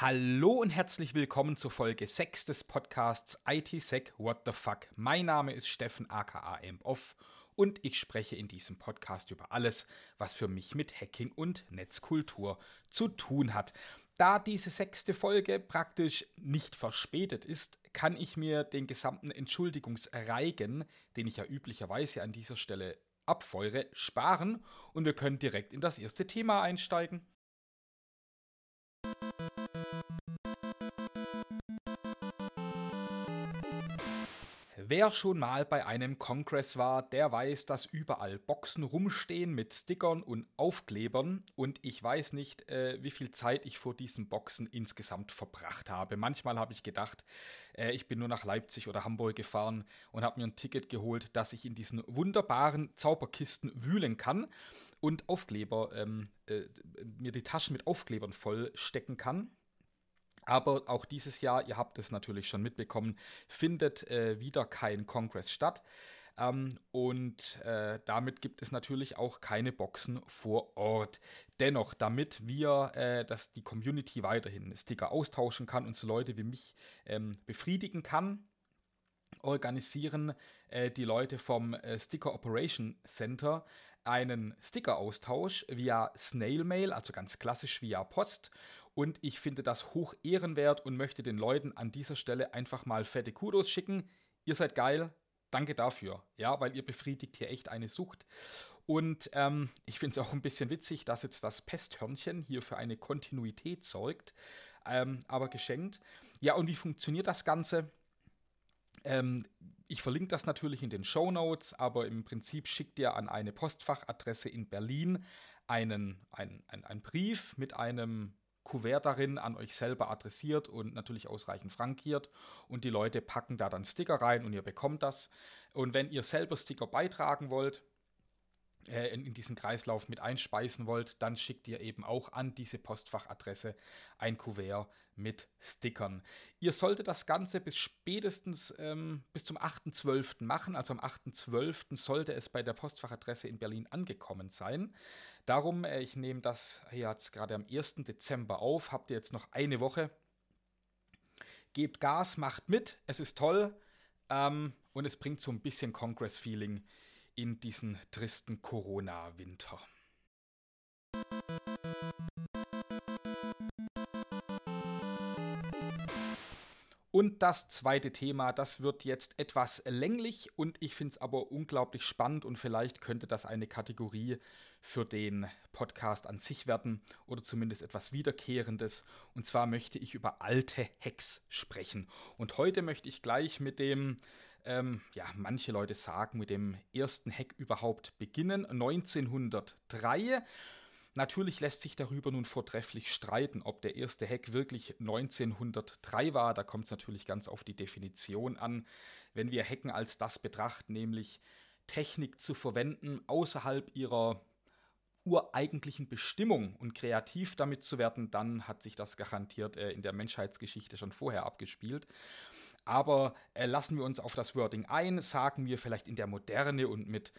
Hallo und herzlich willkommen zur Folge 6 des Podcasts ITSEC What the Fuck. Mein Name ist Steffen aka Mof und ich spreche in diesem Podcast über alles, was für mich mit Hacking und Netzkultur zu tun hat. Da diese 6. Folge praktisch nicht verspätet ist, kann ich mir den gesamten Entschuldigungsreigen, den ich ja üblicherweise an dieser Stelle abfeuere, sparen und wir können direkt in das erste Thema einsteigen. Wer schon mal bei einem Kongress war, der weiß, dass überall Boxen rumstehen mit Stickern und Aufklebern und ich weiß nicht, wie viel Zeit ich vor diesen Boxen insgesamt verbracht habe. Manchmal habe ich gedacht, ich bin nur nach Leipzig oder Hamburg gefahren und habe mir ein Ticket geholt, dass ich in diesen wunderbaren Zauberkisten wühlen kann und Aufkleber, mir die Taschen mit Aufklebern vollstecken kann. Aber auch dieses Jahr, ihr habt es natürlich schon mitbekommen, findet wieder kein Kongress statt. Damit gibt es natürlich auch keine Boxen vor Ort. Dennoch, damit dass die Community weiterhin Sticker austauschen kann und so Leute wie mich befriedigen kann, organisieren die Leute vom Sticker Operation Center einen Stickeraustausch via Snailmail, also ganz klassisch via Post. Und ich finde das hoch ehrenwert und möchte den Leuten an dieser Stelle einfach mal fette Kudos schicken. Ihr seid geil, danke dafür, ja, weil ihr befriedigt hier echt eine Sucht. Und ich finde es auch ein bisschen witzig, dass jetzt das Pesthörnchen hier für eine Kontinuität sorgt, aber geschenkt. Ja, und wie funktioniert das Ganze? Ich verlinke das natürlich in den Shownotes, aber im Prinzip schickt ihr an eine Postfachadresse in Berlin einen Brief mit einem Kuvert darin, an euch selber adressiert und natürlich ausreichend frankiert, und die Leute packen da dann Sticker rein und ihr bekommt das. Und wenn ihr selber Sticker beitragen wollt, in diesen Kreislauf mit einspeisen wollt, dann schickt ihr eben auch an diese Postfachadresse ein Kuvert mit Stickern. Ihr solltet das Ganze bis spätestens bis zum 8.12. machen, also am 8.12. sollte es bei der Postfachadresse in Berlin angekommen sein. Darum, ich nehme das jetzt gerade am 1. Dezember auf, habt ihr jetzt noch eine Woche. Gebt Gas, macht mit, es ist toll und es bringt so ein bisschen Congress-Feeling in diesen tristen Corona-Winter. Und das zweite Thema, das wird jetzt etwas länglich und ich finde es aber unglaublich spannend und vielleicht könnte das eine Kategorie für den Podcast an sich werden oder zumindest etwas Wiederkehrendes. Und zwar möchte ich über alte Hacks sprechen. Und heute möchte ich gleich mit dem manche Leute sagen, mit dem ersten Hack überhaupt beginnen, 1903. Natürlich lässt sich darüber nun vortrefflich streiten, ob der erste Hack wirklich 1903 war. Da kommt es natürlich ganz auf die Definition an. Wenn wir Hacken als das betrachten, nämlich Technik zu verwenden, außerhalb ihrer ureigentlichen Bestimmung und kreativ damit zu werden, dann hat sich das garantiert in der Menschheitsgeschichte schon vorher abgespielt. Aber lassen wir uns auf das Wording ein, sagen wir vielleicht in der Moderne und mit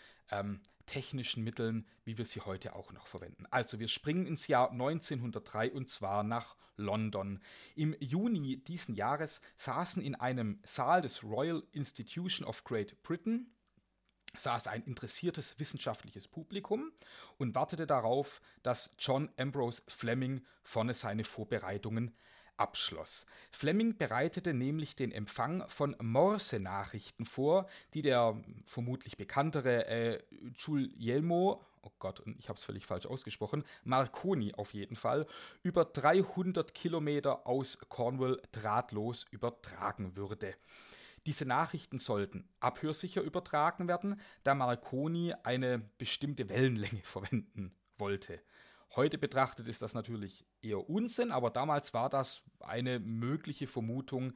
technischen Mitteln, wie wir sie heute auch noch verwenden. Also wir springen ins Jahr 1903 und zwar nach London. Im Juni diesen Jahres saßen in einem Saal des Royal Institution of Great Britain saß ein interessiertes wissenschaftliches Publikum und wartete darauf, dass John Ambrose Fleming vorne seine Vorbereitungen abschloss. Fleming bereitete nämlich den Empfang von Morse-Nachrichten vor, die der vermutlich bekanntere Julielmo, oh Gott, ich habe es völlig falsch ausgesprochen, Marconi auf jeden Fall, über 300 Kilometer aus Cornwall drahtlos übertragen würde. Diese Nachrichten sollten abhörsicher übertragen werden, da Marconi eine bestimmte Wellenlänge verwenden wollte. Heute betrachtet ist das natürlich eher Unsinn, aber damals war das eine mögliche Vermutung,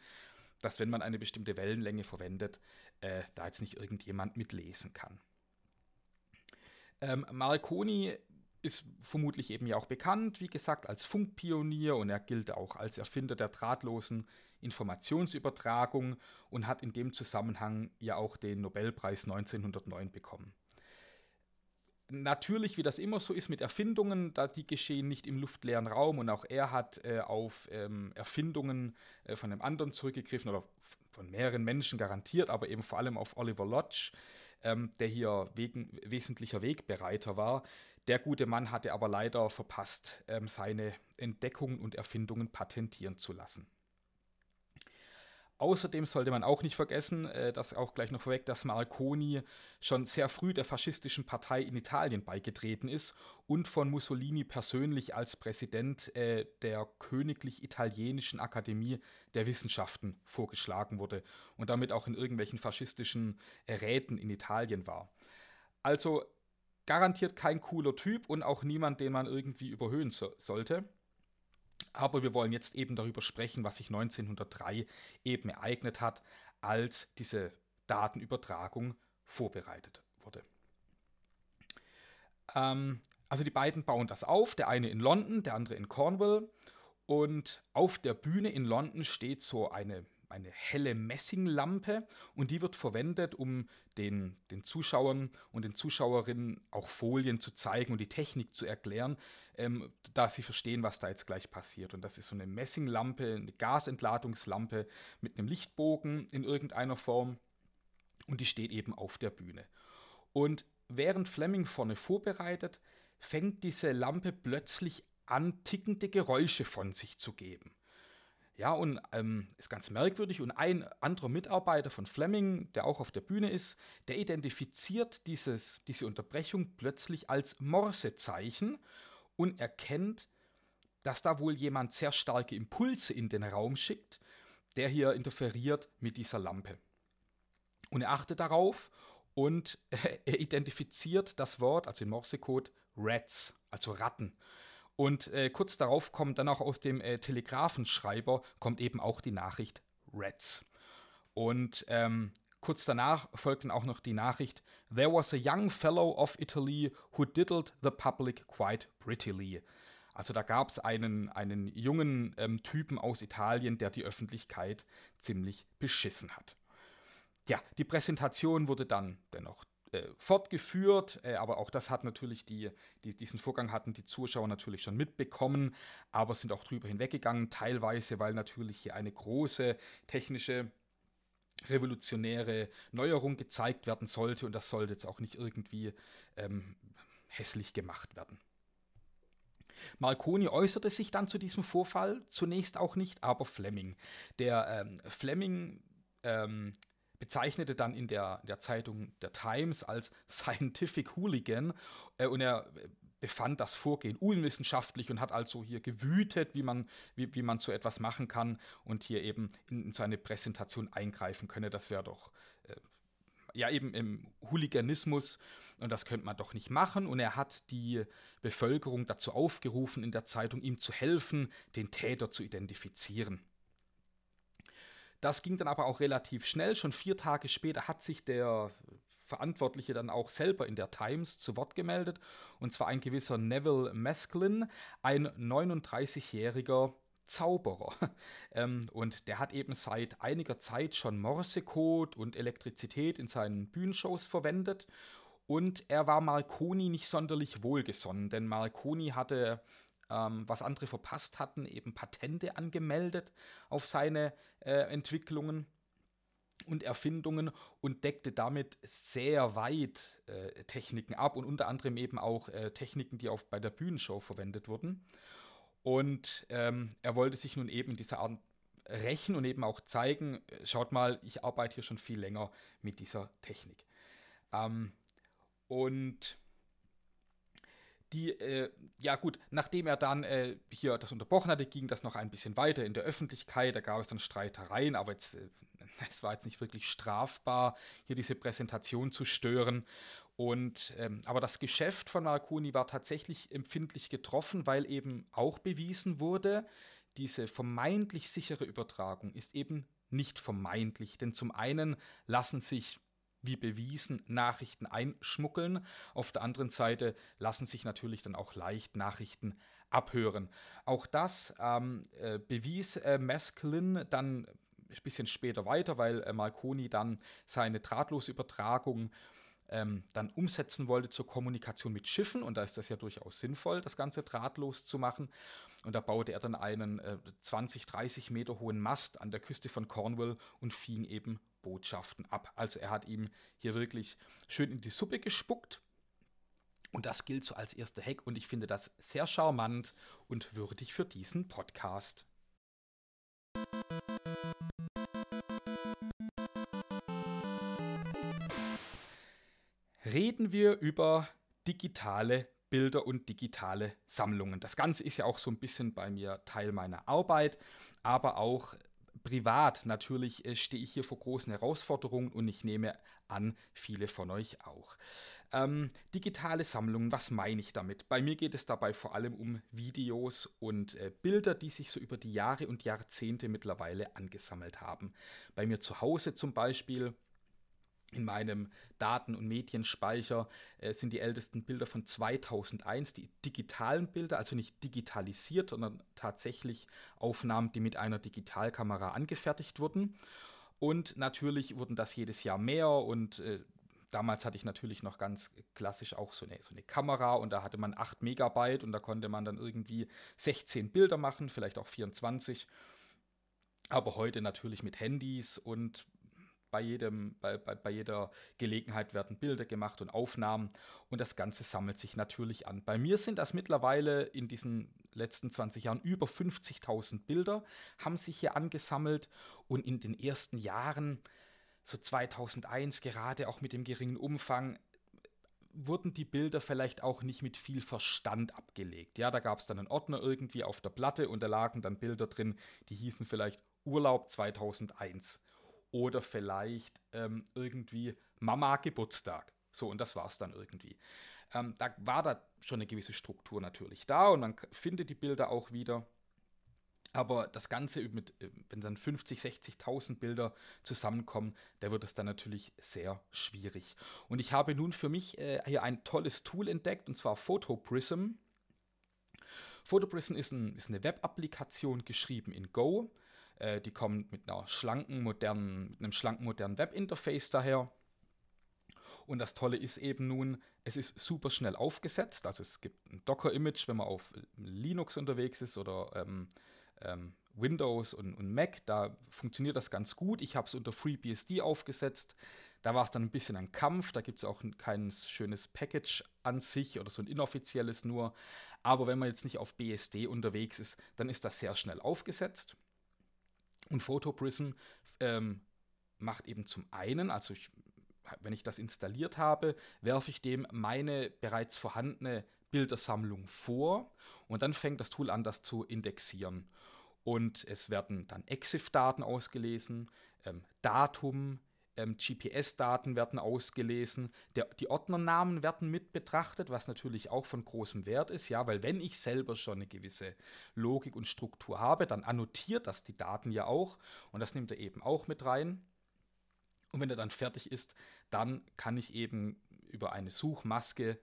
dass wenn man eine bestimmte Wellenlänge verwendet, da jetzt nicht irgendjemand mitlesen kann. Marconi ist vermutlich eben ja auch bekannt, wie gesagt, als Funkpionier und er gilt auch als Erfinder der drahtlosen Informationsübertragung und hat in dem Zusammenhang ja auch den Nobelpreis 1909 bekommen. natürlich, wie das immer so ist mit Erfindungen, da die geschehen nicht im luftleeren Raum, und auch er hat auf Erfindungen von einem anderen zurückgegriffen oder von mehreren Menschen garantiert, aber eben vor allem auf Oliver Lodge, der hier wesentlicher Wegbereiter war. Der gute Mann hatte aber leider verpasst, seine Entdeckungen und Erfindungen patentieren zu lassen. Außerdem sollte man auch nicht vergessen, das auch gleich noch vorweg, dass Marconi schon sehr früh der faschistischen Partei in Italien beigetreten ist und von Mussolini persönlich als Präsident der Königlich Italienischen Akademie der Wissenschaften vorgeschlagen wurde und damit auch in irgendwelchen faschistischen Räten in Italien war. Also garantiert kein cooler Typ und auch niemand, den man irgendwie überhöhen sollte. Aber wir wollen jetzt eben darüber sprechen, was sich 1903 eben ereignet hat, als diese Datenübertragung vorbereitet wurde. Also die beiden bauen das auf, der eine in London, der andere in Cornwall. Und auf der Bühne in London steht so eine helle Messinglampe, und die wird verwendet, um den Zuschauern und den Zuschauerinnen auch Folien zu zeigen und die Technik zu erklären, dass sie verstehen, was da jetzt gleich passiert. Und das ist so eine Messinglampe, eine Gasentladungslampe mit einem Lichtbogen in irgendeiner Form, und die steht eben auf der Bühne. Und während Fleming vorne vorbereitet, fängt diese Lampe plötzlich an, tickende Geräusche von sich zu geben. Ja, und ist ganz merkwürdig, und ein anderer Mitarbeiter von Fleming, der auch auf der Bühne ist, der identifiziert diese Unterbrechung plötzlich als Morsezeichen und erkennt, dass da wohl jemand sehr starke Impulse in den Raum schickt, der hier interferiert mit dieser Lampe. Und er achtet darauf und er identifiziert das Wort, also im Morsecode, Rats, also Ratten. Und kurz darauf kommt dann auch aus dem Telegrafenschreiber kommt eben auch die Nachricht Rats. Und kurz danach folgt dann auch noch die Nachricht There was a young fellow of Italy who diddled the public quite prettily. Also da gab es einen jungen Typen aus Italien, der die Öffentlichkeit ziemlich beschissen hat. Ja, die Präsentation wurde dann dennoch fortgeführt, aber auch das hat natürlich diesen Vorgang hatten die Zuschauer natürlich schon mitbekommen, aber sind auch drüber hinweggegangen, teilweise, weil natürlich hier eine große technische, revolutionäre Neuerung gezeigt werden sollte, und das sollte jetzt auch nicht irgendwie hässlich gemacht werden. Marconi äußerte sich dann zu diesem Vorfall zunächst auch nicht, aber Fleming. Der Fleming bezeichnete dann in der Zeitung der Times als Scientific Hooligan, und er befand das Vorgehen unwissenschaftlich und hat also hier gewütet, wie man so etwas machen kann und hier eben in so eine Präsentation eingreifen könne. Das wäre doch eben im Hooliganismus, und das könnte man doch nicht machen. Und er hat die Bevölkerung dazu aufgerufen, in der Zeitung ihm zu helfen, den Täter zu identifizieren. Das ging dann aber auch relativ schnell. Schon 4 Tage später hat sich der Verantwortliche dann auch selber in der Times zu Wort gemeldet. Und zwar ein gewisser Neville Maskelyne, ein 39-jähriger Zauberer. Und der hat eben seit einiger Zeit schon Morsecode und Elektrizität in seinen Bühnenshows verwendet. Und er war Marconi nicht sonderlich wohlgesonnen, denn Marconi hatte, was andere verpasst hatten, eben Patente angemeldet auf seine Entwicklungen und Erfindungen und deckte damit sehr weit Techniken ab und unter anderem eben auch Techniken, die bei der Bühnenshow verwendet wurden. Und er wollte sich nun eben in dieser Art rächen und eben auch zeigen, schaut mal, ich arbeite hier schon viel länger mit dieser Technik. Nachdem er dann hier das unterbrochen hatte, ging das noch ein bisschen weiter in der Öffentlichkeit. Da gab es dann Streitereien, aber es war jetzt nicht wirklich strafbar, hier diese Präsentation zu stören. Und aber das Geschäft von Marconi war tatsächlich empfindlich getroffen, weil eben auch bewiesen wurde, diese vermeintlich sichere Übertragung ist eben nicht vermeintlich. Denn zum einen lassen sich, wie bewiesen, Nachrichten einschmuggeln. Auf der anderen Seite lassen sich natürlich dann auch leicht Nachrichten abhören. Auch das bewies Maskelyne dann ein bisschen später weiter, weil Marconi dann seine Drahtlosübertragung dann umsetzen wollte zur Kommunikation mit Schiffen. Und da ist das ja durchaus sinnvoll, das Ganze drahtlos zu machen. Und da baute er dann einen 20, 30 Meter hohen Mast an der Küste von Cornwall und fing eben Botschaften ab. Also er hat ihm hier wirklich schön in die Suppe gespuckt. Und das gilt so als erster Hack. Und ich finde das sehr charmant und würdig für diesen Podcast. Reden wir über digitale Bilder und digitale Sammlungen. Das Ganze ist ja auch so ein bisschen bei mir Teil meiner Arbeit, aber auch privat. Natürlich stehe ich hier vor großen Herausforderungen und ich nehme an, viele von euch auch. Digitale Sammlungen, was meine ich damit? Bei mir geht es dabei vor allem um Videos und Bilder, die sich so über die Jahre und Jahrzehnte mittlerweile angesammelt haben. Bei mir zu Hause zum Beispiel. In meinem Daten- und Medienspeicher sind die ältesten Bilder von 2001, die digitalen Bilder, also nicht digitalisiert, sondern tatsächlich Aufnahmen, die mit einer Digitalkamera angefertigt wurden. Und natürlich wurden das jedes Jahr mehr und damals hatte ich natürlich noch ganz klassisch auch so eine Kamera und da hatte man 8 Megabyte und da konnte man dann irgendwie 16 Bilder machen, vielleicht auch 24. Aber heute natürlich mit Handys und bei jeder Gelegenheit werden Bilder gemacht und Aufnahmen und das Ganze sammelt sich natürlich an. Bei mir sind das mittlerweile in diesen letzten 20 Jahren über 50.000 Bilder haben sich hier angesammelt und in den ersten Jahren, so 2001 gerade auch mit dem geringen Umfang, wurden die Bilder vielleicht auch nicht mit viel Verstand abgelegt. Ja, da gab es dann einen Ordner irgendwie auf der Platte und da lagen dann Bilder drin, die hießen vielleicht Urlaub 2001. Oder vielleicht irgendwie Mama Geburtstag. So, und das war es dann irgendwie. Da war da schon eine gewisse Struktur natürlich da und man findet die Bilder auch wieder. Aber das Ganze, wenn dann 50.000, 60.000 Bilder zusammenkommen, da wird es dann natürlich sehr schwierig. Und ich habe nun für mich hier ein tolles Tool entdeckt, und zwar PhotoPrism. PhotoPrism ist eine Web-Applikation, geschrieben in Go. Die kommen mit einem schlanken, modernen Webinterface daher. Und das Tolle ist eben nun, es ist super schnell aufgesetzt. Also es gibt ein Docker-Image, wenn man auf Linux unterwegs ist oder Windows und Mac. Da funktioniert das ganz gut. Ich habe es unter FreeBSD aufgesetzt. Da war es dann ein bisschen ein Kampf. Da gibt es auch kein schönes Package an sich oder so ein inoffizielles nur. Aber wenn man jetzt nicht auf BSD unterwegs ist, dann ist das sehr schnell aufgesetzt. Und PhotoPrism macht eben zum einen, also wenn ich das installiert habe, werfe ich dem meine bereits vorhandene Bildersammlung vor und dann fängt das Tool an, das zu indexieren. Und es werden dann EXIF-Daten ausgelesen, Datum, GPS-Daten werden ausgelesen, die Ordnernamen werden mit betrachtet, was natürlich auch von großem Wert ist, ja, weil wenn ich selber schon eine gewisse Logik und Struktur habe, dann annotiert das die Daten ja auch und das nimmt er eben auch mit rein. Und wenn er dann fertig ist, dann kann ich eben über eine Suchmaske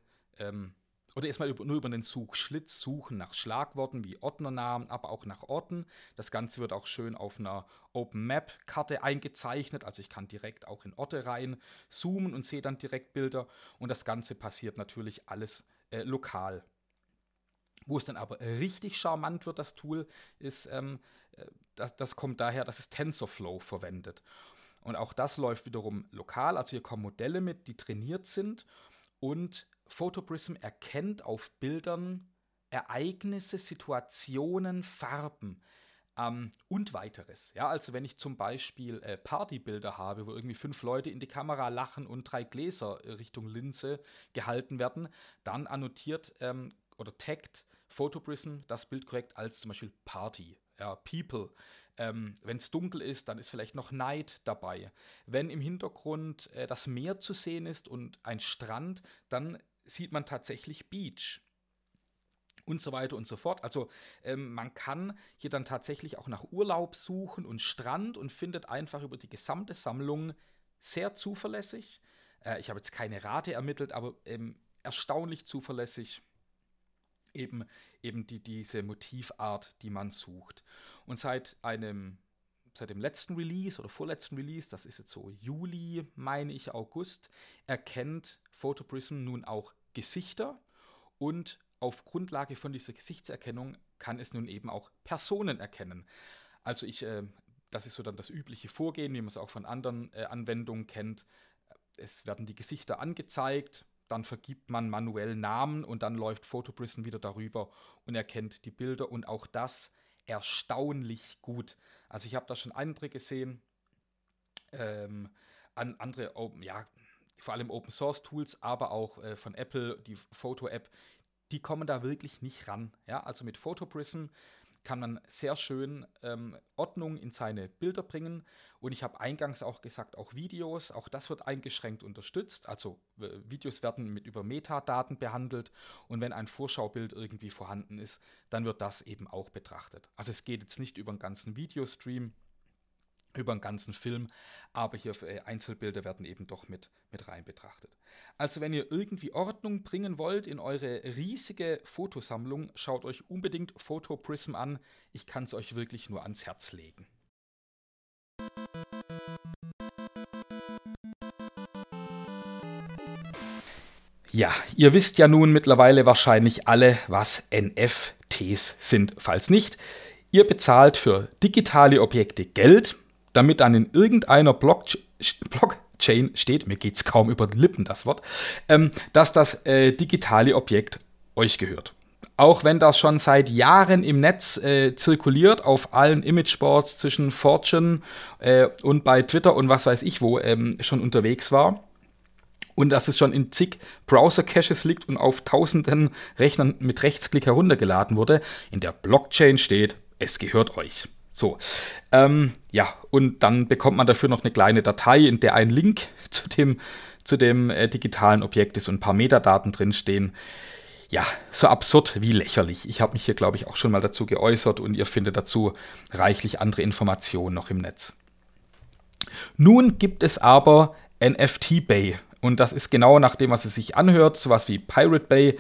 oder erstmal nur über den Suchschlitz suchen nach Schlagworten wie Ordnernamen, aber auch nach Orten. Das Ganze wird auch schön auf einer Open-Map-Karte eingezeichnet. Also ich kann direkt auch in Orte rein zoomen und sehe dann direkt Bilder. Und das Ganze passiert natürlich alles lokal. Wo es dann aber richtig charmant wird, das Tool, ist, das kommt daher, dass es TensorFlow verwendet. Und auch das läuft wiederum lokal. Also hier kommen Modelle mit, die trainiert sind. Und PhotoPrism erkennt auf Bildern Ereignisse, Situationen, Farben und weiteres. Ja, also wenn ich zum Beispiel Partybilder habe, wo irgendwie 5 Leute in die Kamera lachen und 3 Gläser Richtung Linse gehalten werden, dann annotiert oder taggt PhotoPrism das Bild korrekt als zum Beispiel Party, ja, People. Wenn es dunkel ist, dann ist vielleicht noch Night dabei. Wenn im Hintergrund das Meer zu sehen ist und ein Strand, dann sieht man tatsächlich Beach und so weiter und so fort. Also man kann hier dann tatsächlich auch nach Urlaub suchen und Strand und findet einfach über die gesamte Sammlung sehr zuverlässig. Ich habe jetzt keine Rate ermittelt, aber erstaunlich zuverlässig eben diese Motivart, die man sucht. Und seit einem seit dem letzten Release oder vorletzten Release, das ist jetzt so Juli, meine ich, August, erkennt PhotoPrism nun auch Gesichter und auf Grundlage von dieser Gesichtserkennung kann es nun eben auch Personen erkennen. Also das ist so dann das übliche Vorgehen, wie man es auch von anderen Anwendungen kennt. Es werden die Gesichter angezeigt, dann vergibt man manuell Namen und dann läuft PhotoPrism wieder darüber und erkennt die Bilder und auch das erstaunlich gut. Also ich habe da schon andere gesehen, vor allem Open-Source-Tools, aber auch von Apple, die Foto-App, die kommen da wirklich nicht ran. Ja? Also mit PhotoPrism kann man sehr schön Ordnung in seine Bilder bringen. Und ich habe eingangs auch gesagt, auch Videos, auch das wird eingeschränkt unterstützt. Also Videos werden über Metadaten behandelt. Und wenn ein Vorschaubild irgendwie vorhanden ist, dann wird das eben auch betrachtet. Also es geht jetzt nicht über einen ganzen Videostream, über einen ganzen Film, aber hier Einzelbilder werden eben doch mit rein betrachtet. Also wenn ihr irgendwie Ordnung bringen wollt in eure riesige Fotosammlung, schaut euch unbedingt PhotoPrism an. Ich kann es euch wirklich nur ans Herz legen. Ja, ihr wisst ja nun mittlerweile wahrscheinlich alle, was NFTs sind. Falls nicht, ihr bezahlt für digitale Objekte Geld, damit dann in irgendeiner Blockchain steht, mir geht es kaum über die Lippen, das Wort, dass das digitale Objekt euch gehört. Auch wenn das schon seit Jahren im Netz zirkuliert, auf allen Imageboards zwischen Fortune und bei Twitter und was weiß ich wo schon unterwegs war und dass es schon in zig Browser-Caches liegt und auf tausenden Rechnern mit Rechtsklick heruntergeladen wurde, in der Blockchain steht, es gehört euch. So, und dann bekommt man dafür noch eine kleine Datei, in der ein Link zu dem digitalen Objekt ist und ein paar Metadaten drinstehen. Ja, so absurd wie lächerlich. Ich habe mich hier, glaube ich, auch schon mal dazu geäußert und ihr findet dazu reichlich andere Informationen noch im Netz. Nun gibt es aber NFT Bay. Und das ist genau nach dem, was es sich anhört, sowas wie Pirate Bay.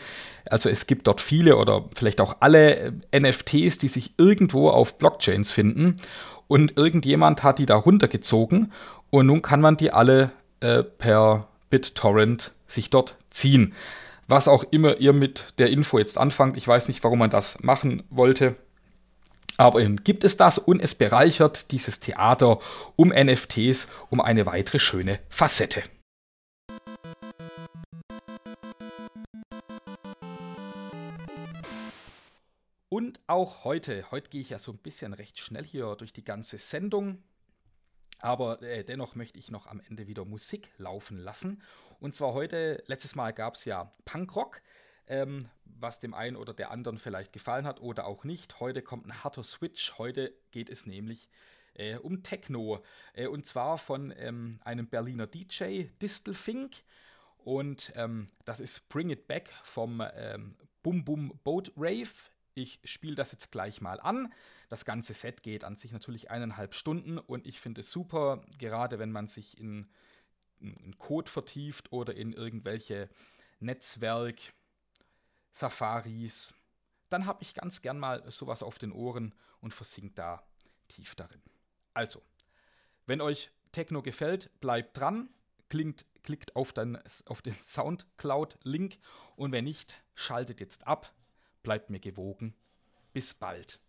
Also es gibt dort viele oder vielleicht auch alle NFTs, die sich irgendwo auf Blockchains finden. Und irgendjemand hat die da runtergezogen. Und nun kann man die alle per BitTorrent sich dort ziehen. Was auch immer ihr mit der Info jetzt anfangt. Ich weiß nicht, warum man das machen wollte. Aber eben gibt es das und es bereichert dieses Theater um NFTs um eine weitere schöne Facette. Und auch heute gehe ich ja so ein bisschen recht schnell hier durch die ganze Sendung, aber dennoch möchte ich noch am Ende wieder Musik laufen lassen. Und zwar heute, letztes Mal gab es ja Punkrock, was dem einen oder der anderen vielleicht gefallen hat oder auch nicht. Heute kommt ein harter Switch, heute geht es nämlich um Techno und zwar von einem Berliner DJ, Distelfink. Und das ist Bring It Back vom Boom Boat Rave. Ich spiele das jetzt gleich mal an. Das ganze Set geht an sich natürlich 1,5 Stunden und ich finde es super, gerade wenn man sich in Code vertieft oder in irgendwelche Netzwerk-Safaris. Dann habe ich ganz gern mal sowas auf den Ohren und versinkt da tief darin. Also, wenn euch Techno gefällt, bleibt dran, klickt auf den Soundcloud-Link und wenn nicht, schaltet jetzt ab. Bleibt mir gewogen. Bis bald.